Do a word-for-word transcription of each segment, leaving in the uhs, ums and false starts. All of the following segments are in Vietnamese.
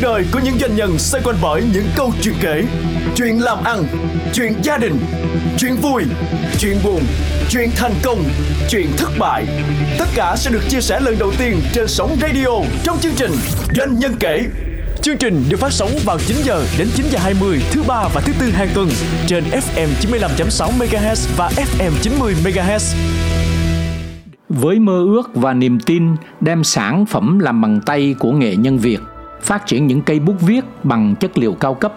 Cuộc đời của những doanh nhân xoay quanh bởi những câu chuyện kể, chuyện làm ăn, chuyện gia đình, chuyện vui, chuyện buồn, chuyện thành công, chuyện thất bại. Tất cả sẽ được chia sẻ lần đầu tiên trên sóng radio trong chương trình Doanh nhân kể. Chương trình được phát sóng vào chín giờ đến chín giờ hai mươi thứ ba và thứ tư hàng tuần trên ép em chín mươi lăm phẩy sáu MHz và ép em chín mươi MHz. Với mơ ước và niềm tin đem sản phẩm làm bằng tay của nghệ nhân Việt, phát triển những cây bút viết bằng chất liệu cao cấp,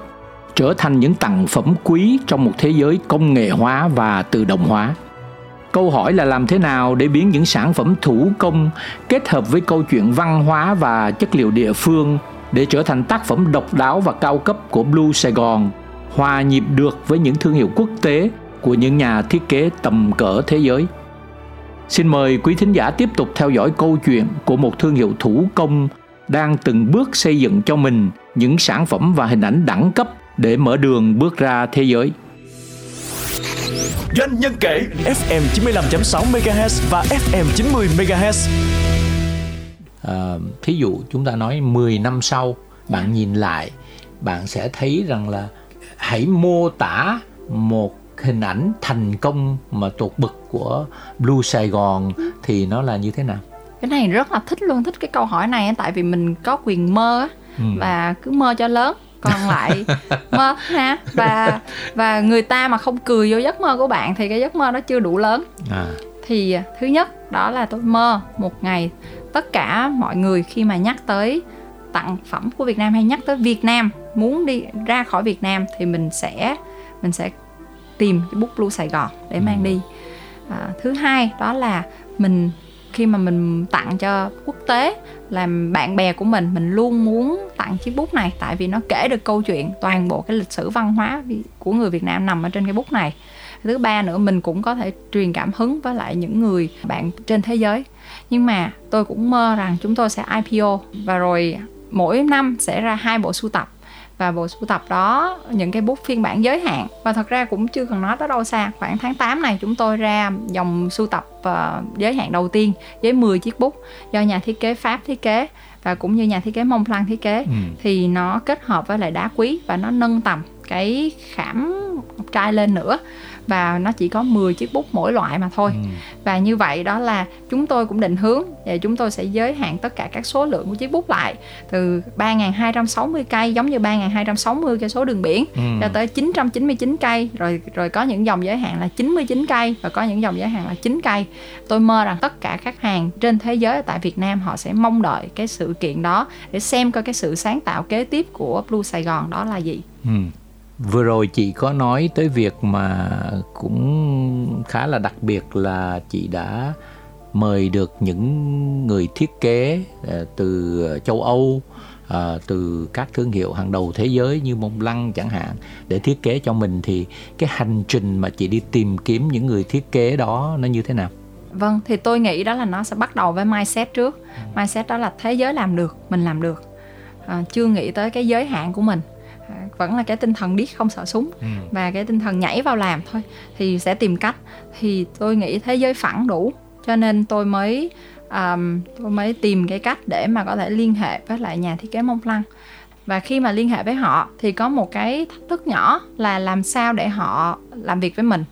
trở thành những tặng phẩm quý trong một thế giới công nghệ hóa và tự động hóa. Câu hỏi là làm thế nào để biến những sản phẩm thủ công kết hợp với câu chuyện văn hóa và chất liệu địa phương để trở thành tác phẩm độc đáo và cao cấp của Blue Saigon, hòa nhịp được với những thương hiệu quốc tế của những nhà thiết kế tầm cỡ thế giới. Xin mời quý thính giả tiếp tục theo dõi câu chuyện của một thương hiệu thủ công đang từng bước xây dựng cho mình những sản phẩm và hình ảnh đẳng cấp để mở đường bước ra thế giới. Doanh nhân kể ép em chín mươi lăm phẩy sáu MHz và ép em chín mươi MHz. À, thí dụ chúng ta nói mười năm sau bạn nhìn lại, bạn sẽ thấy rằng là hãy mô tả một hình ảnh thành công mà tột bậc của Blue Saigon thì nó là như thế nào? Cái này rất là thích luôn, thích cái câu hỏi này, tại vì mình có quyền mơ ừ. và cứ mơ cho lớn, còn lại mơ ha và và người ta mà không cười vô giấc mơ của bạn thì cái giấc mơ đó chưa đủ lớn. À. Thì thứ nhất đó là tôi mơ một ngày tất cả mọi người khi mà nhắc tới tặng phẩm của Việt Nam hay nhắc tới Việt Nam, muốn đi ra khỏi Việt Nam thì mình sẽ mình sẽ tìm cái bút Blue Saigon để ừ. mang đi. À, thứ hai đó là mình khi mà mình tặng cho quốc tế, làm bạn bè của mình, mình luôn muốn tặng chiếc bút này tại vì nó kể được câu chuyện toàn bộ cái lịch sử văn hóa của người Việt Nam nằm ở trên cái bút này. Thứ ba nữa, mình cũng có thể truyền cảm hứng với lại những người bạn trên thế giới. Nhưng mà tôi cũng mơ rằng chúng tôi sẽ i pê ô và rồi mỗi năm sẽ ra hai bộ sưu tập. Và bộ sưu tập đó, những cái bút phiên bản giới hạn. Và thật ra cũng chưa cần nói tới đâu xa. Khoảng tháng tám này chúng tôi ra dòng sưu tập uh, giới hạn đầu tiên với mười chiếc bút do nhà thiết kế Pháp thiết kế và cũng như nhà thiết kế Montblanc thiết kế. Ừ. Thì nó kết hợp với lại đá quý và nó nâng tầm cái khảm trai lên nữa. Và nó chỉ có mười chiếc bút mỗi loại mà thôi. Ừ. Và như vậy đó là chúng tôi cũng định hướng và chúng tôi sẽ giới hạn tất cả các số lượng của chiếc bút lại từ ba nghìn hai trăm sáu mươi cây, giống như ba nghìn hai trăm sáu mươi cây số đường biển ừ. cho tới chín trăm chín mươi chín cây, rồi rồi có những dòng giới hạn là chín mươi chín cây và có những dòng giới hạn là chín cây. Tôi mơ rằng tất cả khách hàng trên thế giới tại Việt Nam họ sẽ mong đợi cái sự kiện đó để xem coi cái sự sáng tạo kế tiếp của Blue Saigon đó là gì. Ừ. Vừa rồi chị có nói tới việc mà cũng khá là đặc biệt là chị đã mời được những người thiết kế từ châu Âu, từ các thương hiệu hàng đầu thế giới như Montblanc chẳng hạn để thiết kế cho mình, thì cái hành trình mà chị đi tìm kiếm những người thiết kế đó nó như thế nào? Vâng, thì tôi nghĩ đó là nó sẽ bắt đầu với mindset trước. Mindset đó là thế giới làm được, mình làm được. À, chưa nghĩ tới cái giới hạn của mình. Vẫn là cái tinh thần điếc không sợ súng ừ. và cái tinh thần nhảy vào làm thôi thì sẽ tìm cách. Thì tôi nghĩ thế giới phẳng đủ cho nên tôi mới um, tôi mới tìm cái cách để mà có thể liên hệ với lại nhà thiết kế Montblanc. Và khi mà liên hệ với họ thì có một cái thách thức nhỏ là làm sao để họ làm việc với mình.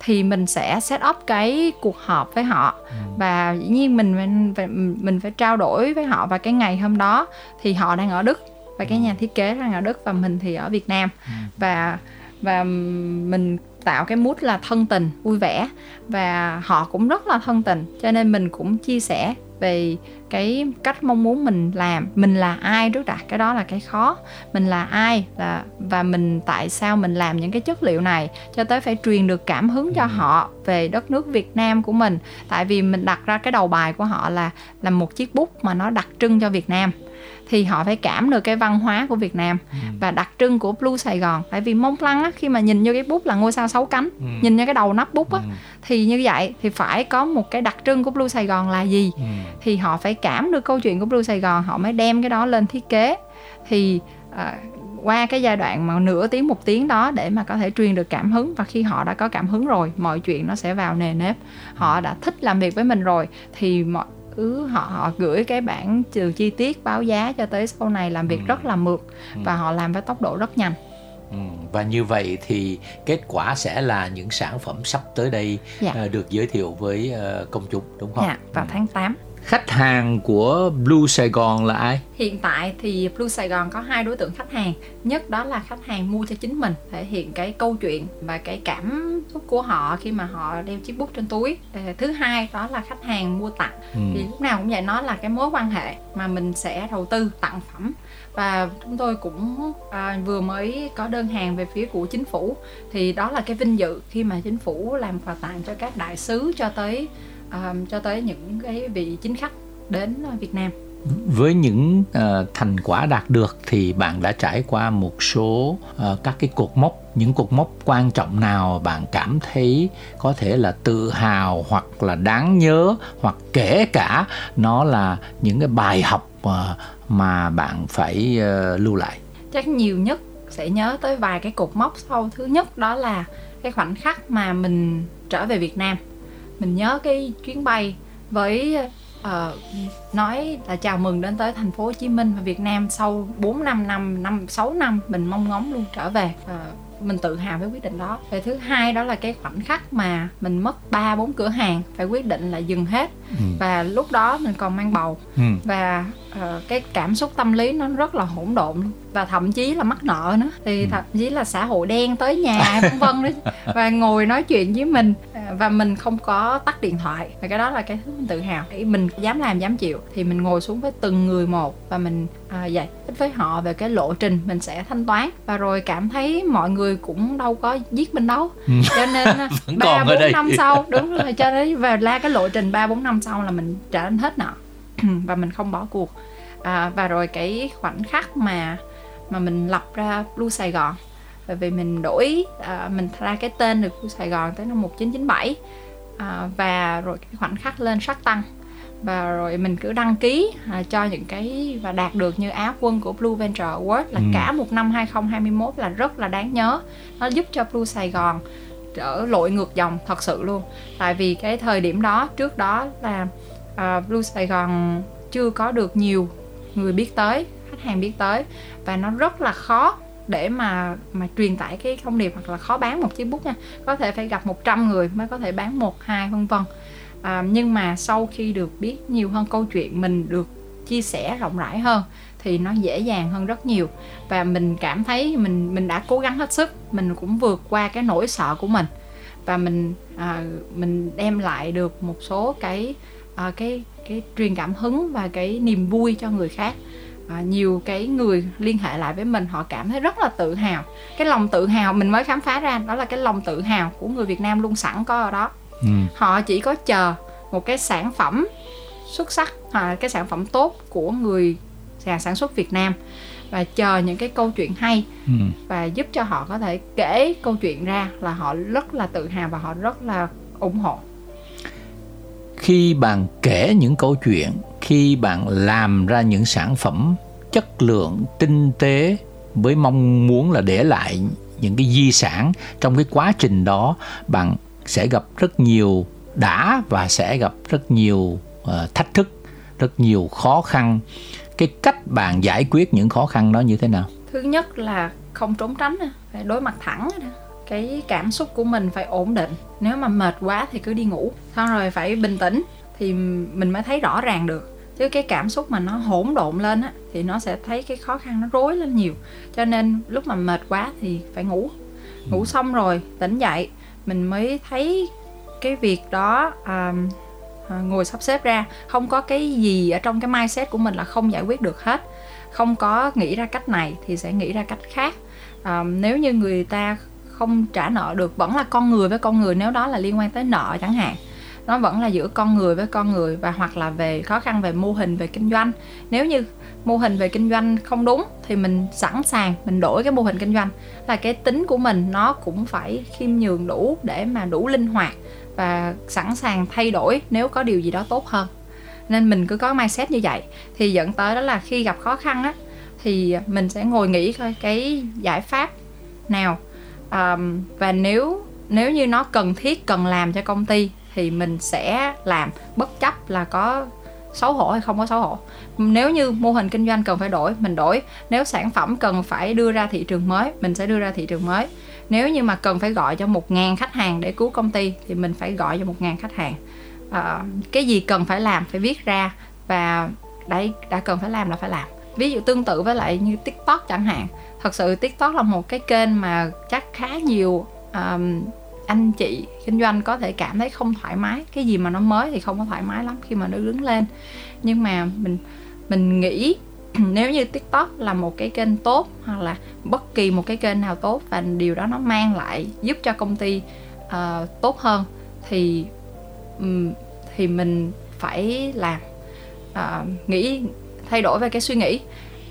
Thì mình sẽ set up cái cuộc họp với họ ừ. và dĩ nhiên mình, mình, mình phải trao đổi với họ. Và cái ngày hôm đó thì họ đang ở Đức và cái nhà thiết kế đang ở Đức và mình thì ở Việt Nam và và mình tạo cái mood là thân tình, vui vẻ và họ cũng rất là thân tình, cho nên mình cũng chia sẻ về cái cách mong muốn mình làm, mình là ai trước đã, cái đó là cái khó, mình là ai là và mình tại sao mình làm những cái chất liệu này cho tới phải truyền được cảm hứng cho họ về đất nước Việt Nam của mình, tại vì mình đặt ra cái đầu bài của họ là làm một chiếc bút mà nó đặc trưng cho Việt Nam. Thì họ phải cảm được cái văn hóa của Việt Nam ừ. và đặc trưng của Blue Saigon. Tại vì Montblanc á, khi mà nhìn vô cái bút là ngôi sao sáu cánh ừ. nhìn vô cái đầu nắp bút á, ừ. thì như vậy thì phải có một cái đặc trưng của Blue Saigon là gì ừ. thì họ phải cảm được câu chuyện của Blue Saigon, họ mới đem cái đó lên thiết kế. Thì à, qua cái giai đoạn mà nửa tiếng, một tiếng đó để mà có thể truyền được cảm hứng. Và khi họ đã có cảm hứng rồi, mọi chuyện nó sẽ vào nề nếp. Họ đã thích làm việc với mình rồi thì mọi cứ họ họ gửi cái bảng trừ chi tiết báo giá cho tới sau này, làm việc ừ. rất là mượt ừ. và họ làm với tốc độ rất nhanh. Ừ. Và như vậy thì kết quả sẽ là những sản phẩm sắp tới đây dạ. uh, được giới thiệu với uh, công chúng đúng không? Dạ, vào ừ. tháng tám. Khách hàng của Blue Saigon là ai? Hiện tại thì Blue Saigon có hai đối tượng khách hàng. Nhất đó là khách hàng mua cho chính mình, thể hiện cái câu chuyện và cái cảm xúc của họ khi mà họ đeo chiếc bút trên túi. Thứ hai đó là khách hàng mua tặng. Ừ. Thì lúc nào cũng vậy, nó là cái mối quan hệ mà mình sẽ đầu tư tặng phẩm. Và chúng tôi cũng à, vừa mới có đơn hàng về phía của chính phủ. Thì đó là cái vinh dự khi mà chính phủ làm quà tặng cho các đại sứ cho tới Um, cho tới những cái vị chính khách đến Việt Nam. Với những uh, thành quả đạt được thì bạn đã trải qua một số uh, các cái cột mốc. Những cột mốc quan trọng nào bạn cảm thấy có thể là tự hào hoặc là đáng nhớ, hoặc kể cả nó là những cái bài học uh, mà bạn phải uh, lưu lại? Chắc nhiều nhất sẽ nhớ tới vài cái cột mốc sau. Thứ nhất đó là cái khoảnh khắc mà mình trở về Việt Nam. Mình nhớ cái chuyến bay với uh, nói là chào mừng đến tới thành phố Hồ Chí Minh và Việt Nam sau bốn, năm năm, năm, sáu năm mình mong ngóng luôn trở về. Uh, mình tự hào với quyết định đó. Và thứ hai đó là cái khoảnh khắc mà mình mất ba bốn cửa hàng phải quyết định là dừng hết. Ừ. Và lúc đó mình còn mang bầu. Ừ. Và uh, cái cảm xúc tâm lý nó rất là hỗn độn và thậm chí là mắc nợ nữa. Thì ừ. thậm chí là xã hội đen tới nhà vân vân đấy và ngồi nói chuyện với mình. Và mình không có tắt điện thoại. Và cái đó là cái thứ mình tự hào. Mình dám làm, dám chịu. Thì mình ngồi xuống với từng người một. Và mình à, giải thích với họ về cái lộ trình mình sẽ thanh toán. Và rồi cảm thấy mọi người cũng đâu có giết mình đâu. Cho nên ba bốn năm sau, đúng rồi, cho nên và la cái lộ trình ba bốn năm sau là mình trả anh hết nợ. Và mình không bỏ cuộc. à, Và rồi cái khoảnh khắc mà Mà mình lập ra Blue Saigon. Bởi vì mình đổi, à, mình ra cái tên được của Sài Gòn tới năm một nghìn chín trăm chín mươi bảy à, và rồi cái khoảnh khắc lên sắc tăng. Và rồi mình cứ đăng ký à, cho những cái và đạt được như Á quân của Blue Venture Award là ừ. cả một năm hai không hai mốt là rất là đáng nhớ. Nó giúp cho Blue Sài Gòn trở lội ngược dòng thật sự luôn. Tại vì cái thời điểm đó, trước đó là à, Blue Sài Gòn chưa có được nhiều người biết tới, khách hàng biết tới. Và nó rất là khó để mà mà truyền tải cái thông điệp, hoặc là khó bán một chiếc bút nha, có thể phải gặp một trăm người mới có thể bán một hai vân vân. À, nhưng mà sau khi được biết nhiều hơn, câu chuyện mình được chia sẻ rộng rãi hơn thì nó dễ dàng hơn rất nhiều. Và mình cảm thấy mình mình đã cố gắng hết sức, mình cũng vượt qua cái nỗi sợ của mình và mình à, mình đem lại được một số cái à, cái cái truyền cảm hứng và cái niềm vui cho người khác. À, nhiều cái người liên hệ lại với mình, họ cảm thấy rất là tự hào. Cái lòng tự hào mình mới khám phá ra, đó là cái lòng tự hào của người Việt Nam luôn sẵn có ở đó. ừ. Họ chỉ có chờ một cái sản phẩm xuất sắc, à, cái sản phẩm tốt của người nhà sản xuất Việt Nam, và chờ những cái câu chuyện hay ừ. và giúp cho họ có thể kể câu chuyện ra là họ rất là tự hào và họ rất là ủng hộ. Khi bạn kể những câu chuyện, khi bạn làm ra những sản phẩm chất lượng, tinh tế với mong muốn là để lại những cái di sản, trong cái quá trình đó bạn sẽ gặp rất nhiều đã và sẽ gặp rất nhiều uh, thách thức, rất nhiều khó khăn. Cái cách bạn giải quyết những khó khăn đó như thế nào? Thứ nhất là không trốn tránh, phải đối mặt thẳng. Cái cảm xúc của mình phải ổn định. Nếu mà mệt quá thì cứ đi ngủ. Xong rồi phải bình tĩnh thì mình mới thấy rõ ràng được. Chứ cái cảm xúc mà nó hỗn độn lên á, thì nó sẽ thấy cái khó khăn nó rối lên nhiều. Cho nên lúc mà mệt quá thì phải ngủ. Ngủ xong rồi tỉnh dậy, mình mới thấy cái việc đó, à, ngồi sắp xếp ra. Không có cái gì ở trong cái mindset của mình là không giải quyết được hết. Không có nghĩ ra cách này thì sẽ nghĩ ra cách khác. à, Nếu như người ta không trả nợ được, vẫn là con người với con người, nếu đó là liên quan tới nợ chẳng hạn, nó vẫn là giữa con người với con người. Và hoặc là về khó khăn về mô hình, về kinh doanh, nếu như mô hình về kinh doanh không đúng thì mình sẵn sàng mình đổi cái mô hình kinh doanh. Là cái tính của mình nó cũng phải khiêm nhường đủ để mà đủ linh hoạt và sẵn sàng thay đổi nếu có điều gì đó tốt hơn. Nên mình cứ có mindset như vậy thì dẫn tới đó là khi gặp khó khăn á, thì mình sẽ ngồi nghĩ coi cái giải pháp nào, um, và nếu nếu như nó cần thiết, cần làm cho công ty thì mình sẽ làm, bất chấp là có xấu hổ hay không có xấu hổ. Nếu như mô hình kinh doanh cần phải đổi, mình đổi. Nếu sản phẩm cần phải đưa ra thị trường mới, mình sẽ đưa ra thị trường mới. Nếu như mà cần phải gọi cho một nghìn khách hàng để cứu công ty thì mình phải gọi cho một nghìn khách hàng. À, cái gì cần phải làm phải viết ra, và đấy, đã cần phải làm là phải làm. Ví dụ tương tự với lại như TikTok chẳng hạn. Thật sự TikTok là một cái kênh mà chắc khá nhiều um, anh chị kinh doanh có thể cảm thấy không thoải mái. Cái gì mà nó mới thì không có thoải mái lắm khi mà nó đứng lên. Nhưng mà mình, mình nghĩ nếu như TikTok là một cái kênh tốt, hoặc là bất kỳ một cái kênh nào tốt, và điều đó nó mang lại giúp cho công ty uh, tốt hơn, thì, um, thì mình phải làm. Uh, nghĩ thay đổi về cái suy nghĩ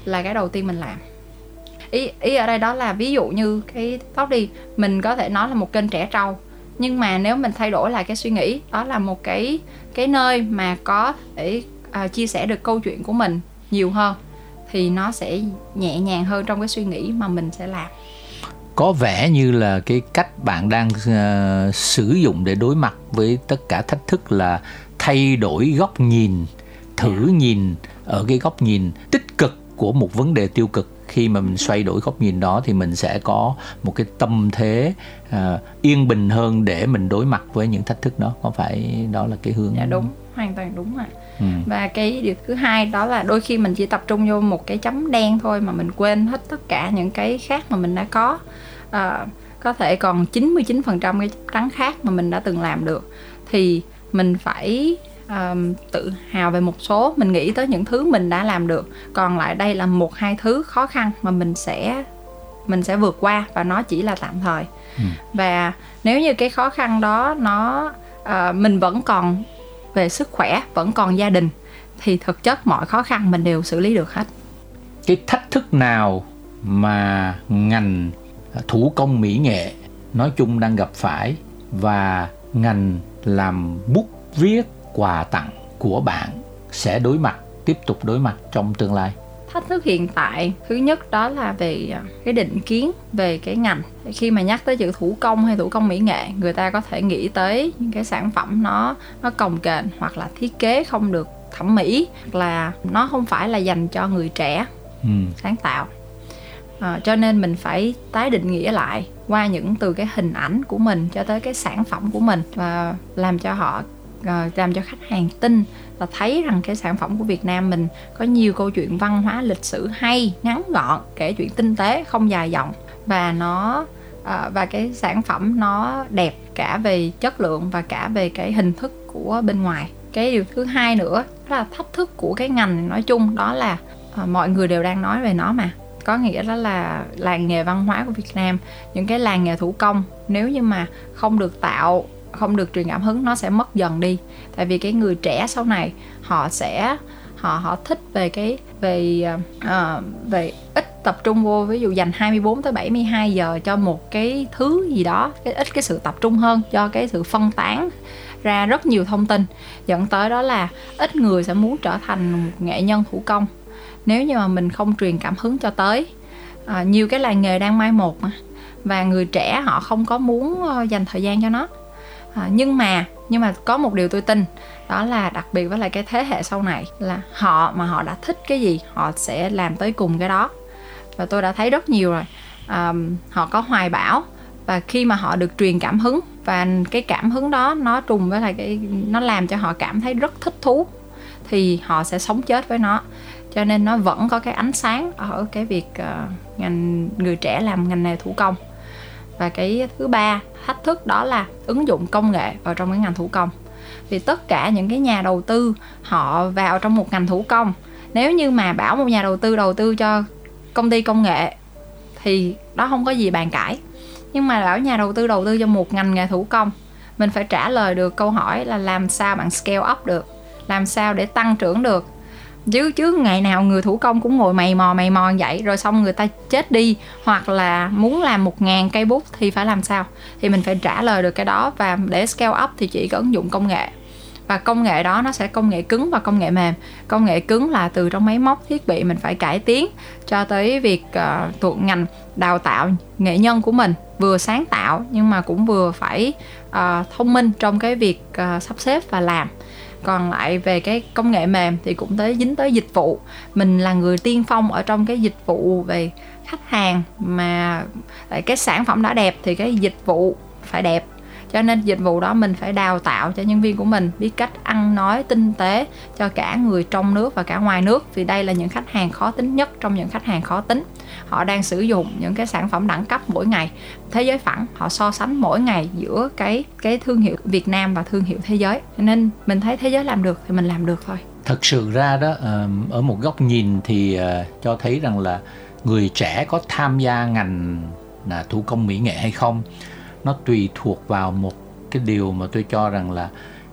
là cái đầu tiên mình làm. Ý, ý ở đây đó là ví dụ như cái TikTok đi, mình có thể nói là một kênh trẻ trâu, nhưng mà nếu mình thay đổi lại cái suy nghĩ, đó là một cái, cái nơi mà có thể uh, chia sẻ được câu chuyện của mình nhiều hơn, thì nó sẽ nhẹ nhàng hơn trong cái suy nghĩ mà mình sẽ làm. Có vẻ như là cái cách bạn đang uh, sử dụng để đối mặt với tất cả thách thức là thay đổi góc nhìn, thử nhìn ở cái góc nhìn tích cực của một vấn đề tiêu cực. Khi mà mình xoay đổi góc nhìn đó thì mình sẽ có một cái tâm thế uh, yên bình hơn để mình đối mặt với những thách thức đó. Có phải đó là cái hướng? Dạ đúng, hoàn toàn đúng ạ. Ừ. Và cái điều thứ hai đó là đôi khi mình chỉ tập trung vô một cái chấm đen thôi mà mình quên hết tất cả những cái khác mà mình đã có. Uh, có thể còn chín mươi chín phần trăm cái trắng khác mà mình đã từng làm được, thì mình phải... Um, tự hào về một số, mình nghĩ tới những thứ mình đã làm được, còn lại đây là một hai thứ khó khăn mà mình sẽ mình sẽ vượt qua, và nó chỉ là tạm thời. Ừ. Và nếu như cái khó khăn đó nó uh, mình vẫn còn về sức khỏe, vẫn còn gia đình, thì thực chất mọi khó khăn mình đều xử lý được hết. Cái thách thức nào mà ngành thủ công mỹ nghệ nói chung đang gặp phải, và ngành làm bút viết quà tặng của bạn sẽ đối mặt, tiếp tục đối mặt trong tương lai? Thách thức hiện tại, thứ nhất đó là về cái định kiến về cái ngành. Khi mà nhắc tới chữ thủ công hay thủ công mỹ nghệ, người ta có thể nghĩ tới những cái sản phẩm nó nó cồng kềnh, hoặc là thiết kế không được thẩm mỹ, hoặc là nó không phải là dành cho người trẻ ừ. sáng tạo. À, cho nên mình phải tái định nghĩa lại qua những từ cái hình ảnh của mình cho tới cái sản phẩm của mình, và làm cho họ làm cho khách hàng tin và thấy rằng cái sản phẩm của Việt Nam mình có nhiều câu chuyện văn hóa lịch sử hay, ngắn gọn, kể chuyện tinh tế, không dài dòng, và nó và cái sản phẩm nó đẹp cả về chất lượng và cả về cái hình thức của bên ngoài. Cái điều thứ hai nữa là thách thức của cái ngành này nói chung, đó là mọi người đều đang nói về nó, mà có nghĩa đó là làng nghề văn hóa của Việt Nam, những cái làng nghề thủ công nếu như mà không được tạo, không được truyền cảm hứng, nó sẽ mất dần đi. Tại vì cái người trẻ sau này họ sẽ họ họ thích về cái về uh, về ít tập trung vô, ví dụ dành hai mươi bốn tới bảy mươi hai giờ cho một cái thứ gì đó, cái ít cái sự tập trung hơn, do cái sự phân tán ra rất nhiều thông tin, dẫn tới đó là ít người sẽ muốn trở thành một nghệ nhân thủ công nếu như mà mình không truyền cảm hứng cho tới. Uh, nhiều cái làng nghề đang mai một mà, và người trẻ họ không có muốn uh, dành thời gian cho nó. À, nhưng mà nhưng mà có một điều tôi tin, đó là đặc biệt với lại cái thế hệ sau này, là họ mà họ đã thích cái gì họ sẽ làm tới cùng cái đó. Và tôi đã thấy rất nhiều rồi, à, họ có hoài bão, và khi mà họ được truyền cảm hứng, và cái cảm hứng đó nó trùng với lại cái, nó làm cho họ cảm thấy rất thích thú, thì họ sẽ sống chết với nó. Cho nên nó vẫn có cái ánh sáng ở cái việc uh, ngành người trẻ làm ngành nghề thủ công. Và cái thứ ba thách thức đó là ứng dụng công nghệ vào trong cái ngành thủ công. Vì tất cả những cái nhà đầu tư họ vào trong một ngành thủ công, nếu như mà bảo một nhà đầu tư đầu tư cho công ty công nghệ thì đó không có gì bàn cãi. Nhưng mà bảo nhà đầu tư đầu tư cho một ngành nghề thủ công, mình phải trả lời được câu hỏi là làm sao bạn scale up được, làm sao để tăng trưởng được. Chứ chứ ngày nào người thủ công cũng ngồi mày mò mày mò vậy, rồi xong người ta chết đi, hoặc là muốn làm một ngàn cây bút thì phải làm sao? Thì mình phải trả lời được cái đó. Và để scale up thì chỉ có ứng dụng công nghệ, và công nghệ đó nó sẽ công nghệ cứng và công nghệ mềm. Công nghệ cứng là từ trong máy móc thiết bị mình phải cải tiến, cho tới việc uh, thuộc ngành đào tạo nghệ nhân của mình, vừa sáng tạo nhưng mà cũng vừa phải uh, thông minh trong cái việc uh, sắp xếp và làm. Còn lại về cái công nghệ mềm thì cũng tới dính tới dịch vụ. Mình là người tiên phong ở trong cái dịch vụ về khách hàng, mà cái sản phẩm đã đẹp thì cái dịch vụ phải đẹp. Cho nên dịch vụ đó mình phải đào tạo cho nhân viên của mình biết cách ăn nói tinh tế cho cả người trong nước và cả ngoài nước. Vì đây là những khách hàng khó tính nhất trong những khách hàng khó tính. Họ đang sử dụng những cái sản phẩm đẳng cấp mỗi ngày. Thế giới phẳng, họ so sánh mỗi ngày giữa cái, cái thương hiệu Việt Nam và thương hiệu thế giới. Nên mình thấy thế giới làm được thì mình làm được thôi. Thật sự ra đó, ở một góc nhìn thì cho thấy rằng là người trẻ có tham gia ngành là thủ công mỹ nghệ hay không, nó tùy thuộc vào một cái điều mà tôi cho rằng là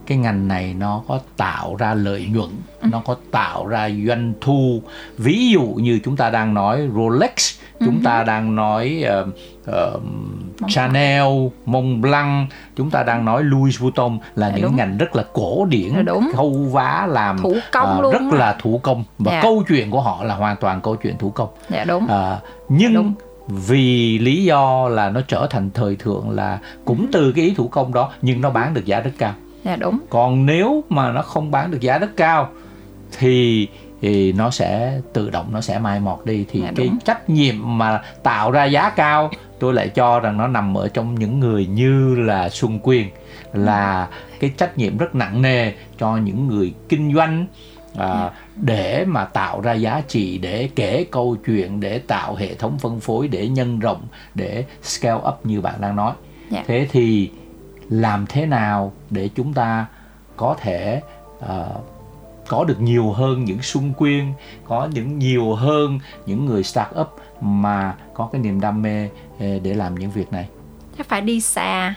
cái ngành này nó có tạo ra lợi nhuận, ừ. nó có tạo ra doanh thu. Ví dụ như chúng ta đang nói Rolex, ừ. chúng ta đang nói uh, uh, Chanel, Montblanc, chúng ta đang nói Louis Vuitton là Đấy, những đúng. ngành rất là cổ điển, khâu vá làm thủ công uh, luôn rất đó. là thủ công. Và dạ. câu chuyện của họ là hoàn toàn câu chuyện thủ công. Dạ đúng. Uh, nhưng... Dạ, đúng. Vì lý do là nó trở thành thời thượng là cũng từ cái ý thủ công đó, nhưng nó bán được giá rất cao. Dạ đúng. Còn nếu mà nó không bán được giá rất cao thì, thì nó sẽ tự động, nó sẽ mai một đi. Thì dạ, cái đúng. trách nhiệm mà tạo ra giá cao tôi lại cho rằng nó nằm ở trong những người như là Xuân Quyên. Là cái trách nhiệm rất nặng nề cho những người kinh doanh, À, để mà tạo ra giá trị, để kể câu chuyện, để tạo hệ thống phân phối, để nhân rộng, để scale up như bạn đang nói. Yeah. Thế thì làm thế nào để chúng ta có thể uh, có được nhiều hơn những Xuân Quyên, có những nhiều hơn những người start up mà có cái niềm đam mê để làm những việc này? Chắc phải đi xa.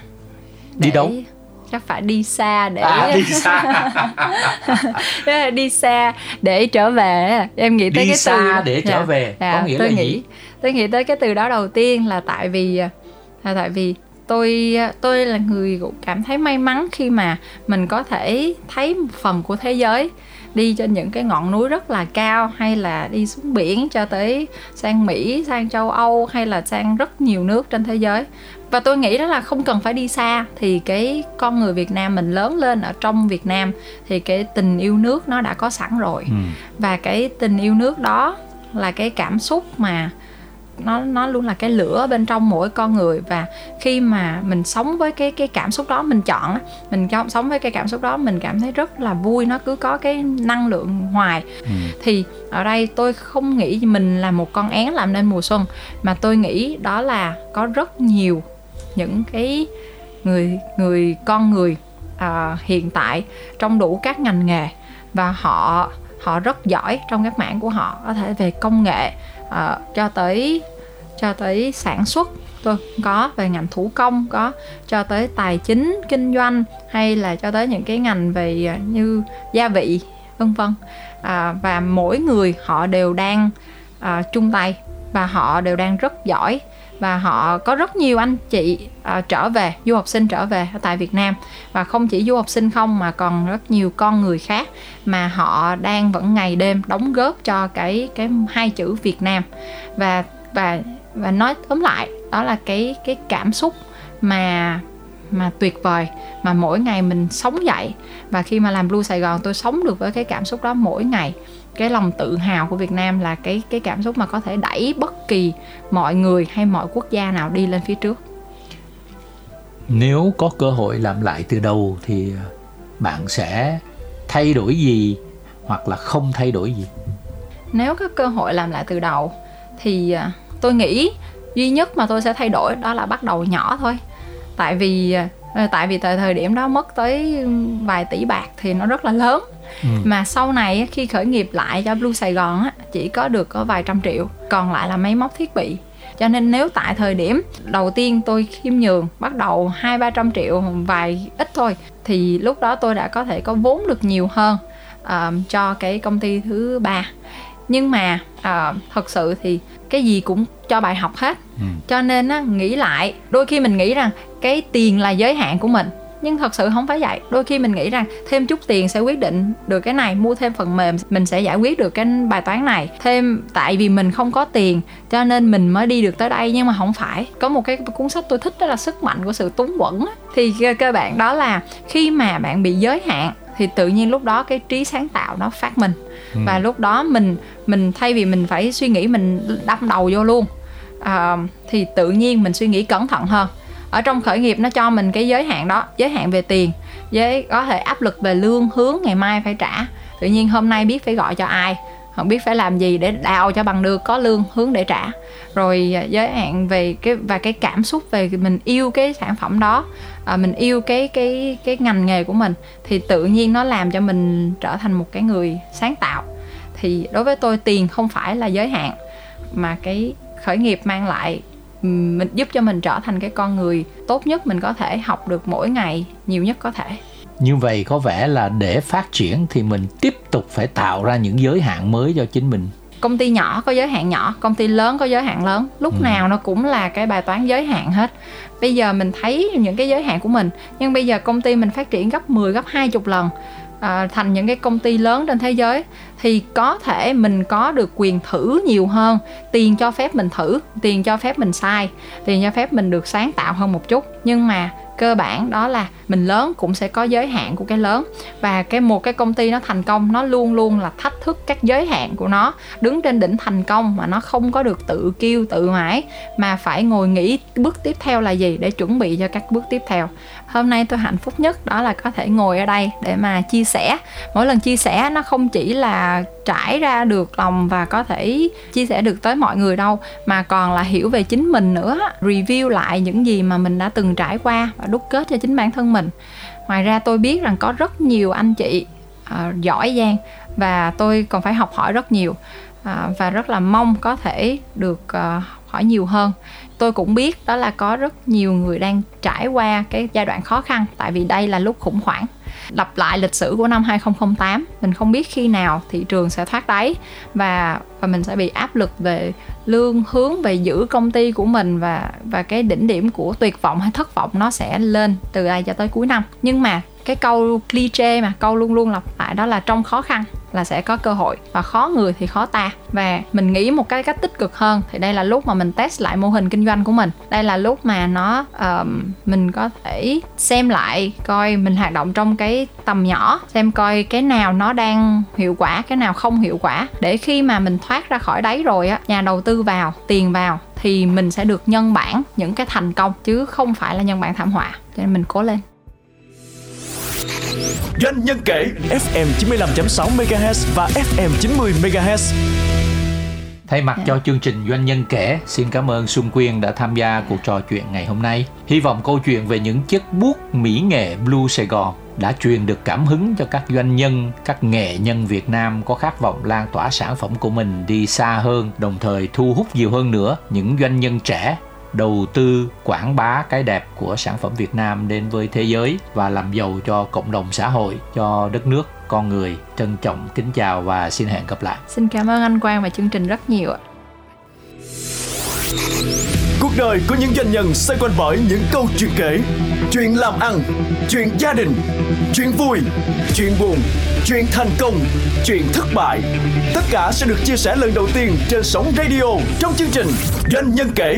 Để... Đi đâu? Chắc phải đi xa để à, đi, xa. đi xa để trở về. Em nghĩ tới đi cái từ đi xa để dạ. trở về dạ. có nghĩa tôi là nghĩ, gì? Tôi nghĩ tới cái từ đó đầu tiên là tại vì là tại vì tôi tôi là người cảm thấy may mắn khi mà mình có thể thấy một phần của thế giới, đi trên những cái ngọn núi rất là cao, hay là đi xuống biển, cho tới sang Mỹ, sang châu Âu, hay là sang rất nhiều nước trên thế giới. Và tôi nghĩ đó là không cần phải đi xa thì cái con người Việt Nam mình lớn lên ở trong Việt Nam thì cái tình yêu nước nó đã có sẵn rồi. Ừ. Và cái tình yêu nước đó là cái cảm xúc mà nó nó luôn là cái lửa bên trong mỗi con người, và khi mà mình sống với cái cái cảm xúc đó, mình chọn mình sống với cái cảm xúc đó, mình cảm thấy rất là vui, nó cứ có cái năng lượng hoài. Ừ. Thì ở đây tôi không nghĩ mình là một con én làm nên mùa xuân, mà tôi nghĩ đó là có rất nhiều những cái người người con người uh, hiện tại trong đủ các ngành nghề, và họ họ rất giỏi trong các mảng của họ, có thể về công nghệ uh, cho tới cho tới sản xuất, tôi có về ngành thủ công, có cho tới tài chính kinh doanh, hay là cho tới những cái ngành về uh, như gia vị vân vân. Uh, và mỗi người họ đều đang uh, chung tay, và họ đều đang rất giỏi. Và họ có rất nhiều anh chị uh, trở về, du học sinh trở về tại Việt Nam. Và không chỉ du học sinh không, mà còn rất nhiều con người khác mà họ đang vẫn ngày đêm đóng góp cho cái, cái hai chữ Việt Nam. Và, và, và nói tóm lại, đó là cái, cái cảm xúc mà, mà tuyệt vời mà mỗi ngày mình sống dậy. Và khi mà làm Blue Sài Gòn, tôi sống được với cái cảm xúc đó mỗi ngày. Cái lòng tự hào của Việt Nam là cái, cái cảm xúc mà có thể đẩy bất kỳ mọi người hay mọi quốc gia nào đi lên phía trước. Nếu có cơ hội làm lại từ đầu thì bạn sẽ thay đổi gì hoặc là không thay đổi gì? Nếu có cơ hội làm lại từ đầu thì tôi nghĩ duy nhất mà tôi sẽ thay đổi đó là bắt đầu nhỏ thôi. Tại vì tại vì tại thời điểm đó mất tới vài tỷ bạc thì nó rất là lớn. Ừ. Mà sau này khi khởi nghiệp lại cho Blue Sài Gòn chỉ có được có vài trăm triệu, còn lại là máy móc thiết bị. Cho nên nếu tại thời điểm đầu tiên tôi khiêm nhường, bắt đầu hai ba trăm triệu, vài ít thôi, thì lúc đó tôi đã có thể có vốn được nhiều hơn uh, cho cái công ty thứ ba. Nhưng mà uh, thật sự thì cái gì cũng cho bài học hết. Ừ. Cho nên á, nghĩ lại, đôi khi mình nghĩ rằng cái tiền là giới hạn của mình, nhưng thật sự không phải vậy. Đôi khi mình nghĩ rằng thêm chút tiền sẽ quyết định được cái này, mua thêm phần mềm mình sẽ giải quyết được cái bài toán này. Thêm tại vì mình không có tiền cho nên mình mới đi được tới đây, nhưng mà không phải. Có một cái cuốn sách tôi thích đó là Sức mạnh của sự túng quẫn. Thì cơ bản đó là khi mà bạn bị giới hạn thì tự nhiên lúc đó cái trí sáng tạo nó phát mình. Ừ. Và lúc đó mình mình thay vì mình phải suy nghĩ, mình đâm đầu vô luôn, à, thì tự nhiên mình suy nghĩ cẩn thận hơn. Ở trong khởi nghiệp nó cho mình cái giới hạn đó, giới hạn về tiền, với có thể áp lực về lương hướng ngày mai phải trả. Tự nhiên hôm nay biết phải gọi cho ai, không biết phải làm gì để đào cho bằng được có lương hướng để trả. Rồi giới hạn về cái và cái cảm xúc về mình yêu cái sản phẩm đó, à, mình yêu cái cái cái ngành nghề của mình, thì tự nhiên nó làm cho mình trở thành một cái người sáng tạo. Thì đối với tôi, tiền không phải là giới hạn, mà cái khởi nghiệp mang lại mình, giúp cho mình trở thành cái con người tốt nhất mình có thể, học được mỗi ngày nhiều nhất có thể. Như vậy có vẻ là để phát triển thì mình tiếp tục phải tạo ra những giới hạn mới cho chính mình. Công ty nhỏ có giới hạn nhỏ, công ty lớn có giới hạn lớn. Lúc ừ. nào nó cũng là cái bài toán giới hạn hết. Bây giờ mình thấy những cái giới hạn của mình, nhưng bây giờ công ty mình phát triển gấp mười, gấp hai mươi lần, à, thành những cái công ty lớn trên thế giới, thì có thể mình có được quyền thử nhiều hơn. Tiền cho phép mình thử, tiền cho phép mình sai, tiền cho phép mình được sáng tạo hơn một chút. Nhưng mà cơ bản đó là mình lớn cũng sẽ có giới hạn của cái lớn. Và cái một cái công ty nó thành công, nó luôn luôn là thách thức các giới hạn của nó, đứng trên đỉnh thành công mà nó không có được tự kiêu tự mãi, mà phải ngồi nghĩ bước tiếp theo là gì để chuẩn bị cho các bước tiếp theo. Hôm nay tôi hạnh phúc nhất đó là có thể ngồi ở đây để mà chia sẻ. Mỗi lần chia sẻ nó không chỉ là trải ra được lòng và có thể chia sẻ được tới mọi người đâu, mà còn là hiểu về chính mình nữa, review lại những gì mà mình đã từng trải qua và đúc kết cho chính bản thân mình. Ngoài ra tôi biết rằng có rất nhiều anh chị à, giỏi giang, và tôi còn phải học hỏi rất nhiều, à, và rất là mong có thể được à, hỏi nhiều hơn. Tôi cũng biết đó là có rất nhiều người đang trải qua cái giai đoạn khó khăn, tại vì đây là lúc khủng hoảng. Lặp lại lịch sử của năm hai không không tám, mình không biết khi nào thị trường sẽ thoát đáy, và, và mình sẽ bị áp lực về lương hướng, về giữ công ty của mình, và, và cái đỉnh điểm của tuyệt vọng hay thất vọng nó sẽ lên từ đây cho tới cuối năm. Nhưng mà cái câu cliché mà, câu luôn luôn lặp lại đó là trong khó khăn là sẽ có cơ hội, và khó người thì khó ta. Và mình nghĩ một cái cách tích cực hơn, thì đây là lúc mà mình test lại mô hình kinh doanh của mình. Đây là lúc mà nó uh, mình có thể xem lại coi mình hoạt động trong cái tầm nhỏ, xem coi cái nào nó đang hiệu quả, cái nào không hiệu quả. Để khi mà mình thoát ra khỏi đáy rồi á, nhà đầu tư vào, tiền vào, thì mình sẽ được nhân bản những cái thành công, chứ không phải là nhân bản thảm họa. Cho nên mình cố lên. Doanh nhân kể ép em chín mươi lăm phẩy sáu MHz và ép em chín mươi MHz. Thay mặt cho chương trình Doanh nhân kể, xin cảm ơn Xuân Quyên đã tham gia cuộc trò chuyện ngày hôm nay. Hy vọng câu chuyện về những chiếc bút mỹ nghệ Blue Saigon đã truyền được cảm hứng cho các doanh nhân, các nghệ nhân Việt Nam có khát vọng lan tỏa sản phẩm của mình đi xa hơn, đồng thời thu hút nhiều hơn nữa những doanh nhân trẻ đầu tư quảng bá cái đẹp của sản phẩm Việt Nam đến với thế giới và làm giàu cho cộng đồng xã hội, cho đất nước, con người. Trân trọng kính chào và xin hẹn gặp lại. Xin cảm ơn anh Quang và chương trình rất nhiều ạ. Cuộc đời của những doanh nhân xoay quanh bởi những câu chuyện kể, chuyện làm ăn, chuyện gia đình, chuyện vui, chuyện buồn, chuyện thành công, chuyện thất bại. Tất cả sẽ được chia sẻ lần đầu tiên trên sóng radio trong chương trình Doanh nhân kể.